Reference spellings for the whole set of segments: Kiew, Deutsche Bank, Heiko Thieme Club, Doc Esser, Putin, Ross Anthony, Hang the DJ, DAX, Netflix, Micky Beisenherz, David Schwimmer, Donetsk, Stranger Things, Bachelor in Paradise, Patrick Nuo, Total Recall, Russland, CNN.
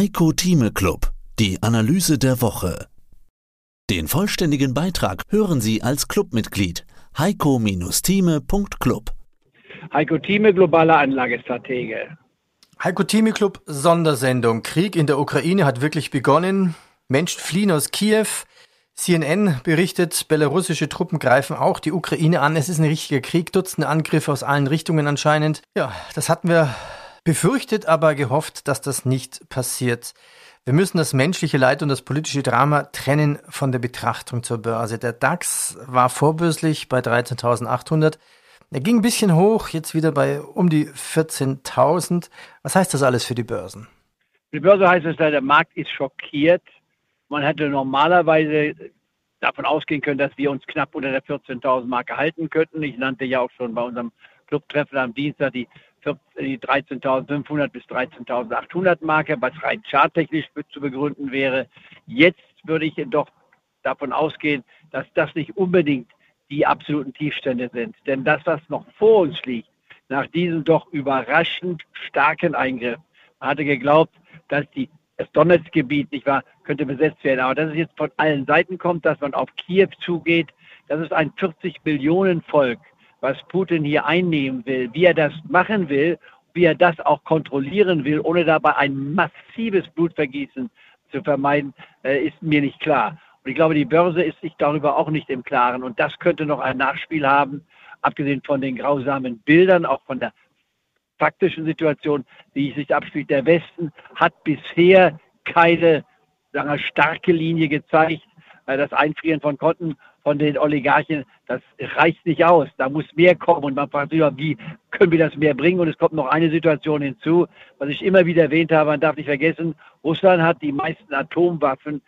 Heiko Thieme Club, die Analyse der Woche. Den vollständigen Beitrag hören Sie als Clubmitglied heiko-thieme.club. Heiko Thieme, globaler Anlagestratege. Heiko Thieme Club, Sondersendung. Krieg in der Ukraine hat wirklich begonnen. Menschen fliehen aus Kiew. CNN berichtet, belarussische Truppen greifen auch die Ukraine an. Es ist ein richtiger Krieg, Dutzende Angriffe aus allen Richtungen anscheinend. Ja, das hatten wir befürchtet, aber gehofft, dass das nicht passiert. Wir müssen das menschliche Leid und das politische Drama trennen von der Betrachtung zur Börse. Der DAX war vorbörslich bei 13.800. Er ging ein bisschen hoch, jetzt wieder bei um die 14.000. Was heißt das alles für die Börsen? Für die Börse heißt es, der Markt ist schockiert. Man hätte normalerweise davon ausgehen können, dass wir uns knapp unter der 14.000 Marke halten könnten. Ich nannte ja auch schon bei unserem Clubtreffen am Dienstag die 13.500 bis 13.800 Marke, was rein charttechnisch zu begründen wäre. Jetzt würde ich doch davon ausgehen, dass das nicht unbedingt die absoluten Tiefstände sind. Denn das, was noch vor uns liegt, nach diesem doch überraschend starken Eingriff, man hatte geglaubt, dass das Donetsk-Gebiet, nicht wahr, könnte besetzt werden. Aber dass es jetzt von allen Seiten kommt, dass man auf Kiew zugeht, das ist ein 40-Millionen-Volk, was Putin hier einnehmen will, wie er das machen will, wie er das auch kontrollieren will, ohne dabei ein massives Blutvergießen zu vermeiden, ist mir nicht klar. Und ich glaube, die Börse ist sich darüber auch nicht im Klaren. Und das könnte noch ein Nachspiel haben, abgesehen von den grausamen Bildern, auch von der faktischen Situation, die sich abspielt. Der Westen hat bisher keine starke Linie gezeigt. Das Einfrieren von Konten von den Oligarchen, das reicht nicht aus. Da muss mehr kommen und man fragt sich, wie können wir das mehr bringen? Und es kommt noch eine Situation hinzu, was ich immer wieder erwähnt habe, man darf nicht vergessen, Russland hat die meisten Atomwaffen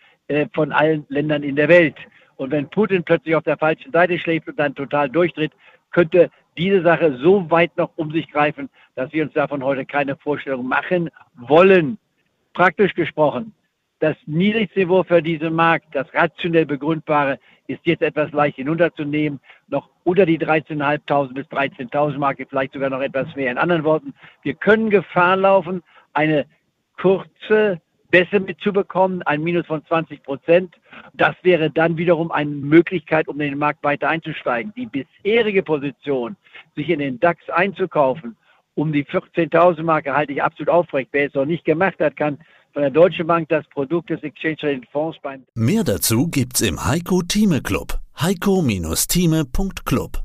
von allen Ländern in der Welt. Und wenn Putin plötzlich auf der falschen Seite schläft und dann total durchdreht, könnte diese Sache so weit noch um sich greifen, dass wir uns davon heute keine Vorstellung machen wollen. Praktisch gesprochen, das Niedrigniveau für diesen Markt, das rationell Begründbare, ist jetzt etwas leicht hinunterzunehmen, noch unter die 13.500 bis 13.000 Marke, vielleicht sogar noch etwas mehr. In anderen Worten, wir können Gefahr laufen, eine kurze Bässe mitzubekommen, ein Minus von 20%. Das wäre dann wiederum eine Möglichkeit, um in den Markt weiter einzusteigen. Die bisherige Position, sich in den DAX einzukaufen, um die 14.000 Marke halte ich absolut aufrecht. Wer es noch nicht gemacht hat, kann von der Deutschen Bank das Produkt des Exchange Traded Fonds beim... Mehr dazu gibt's im Heiko Thieme Club. heiko-thieme.club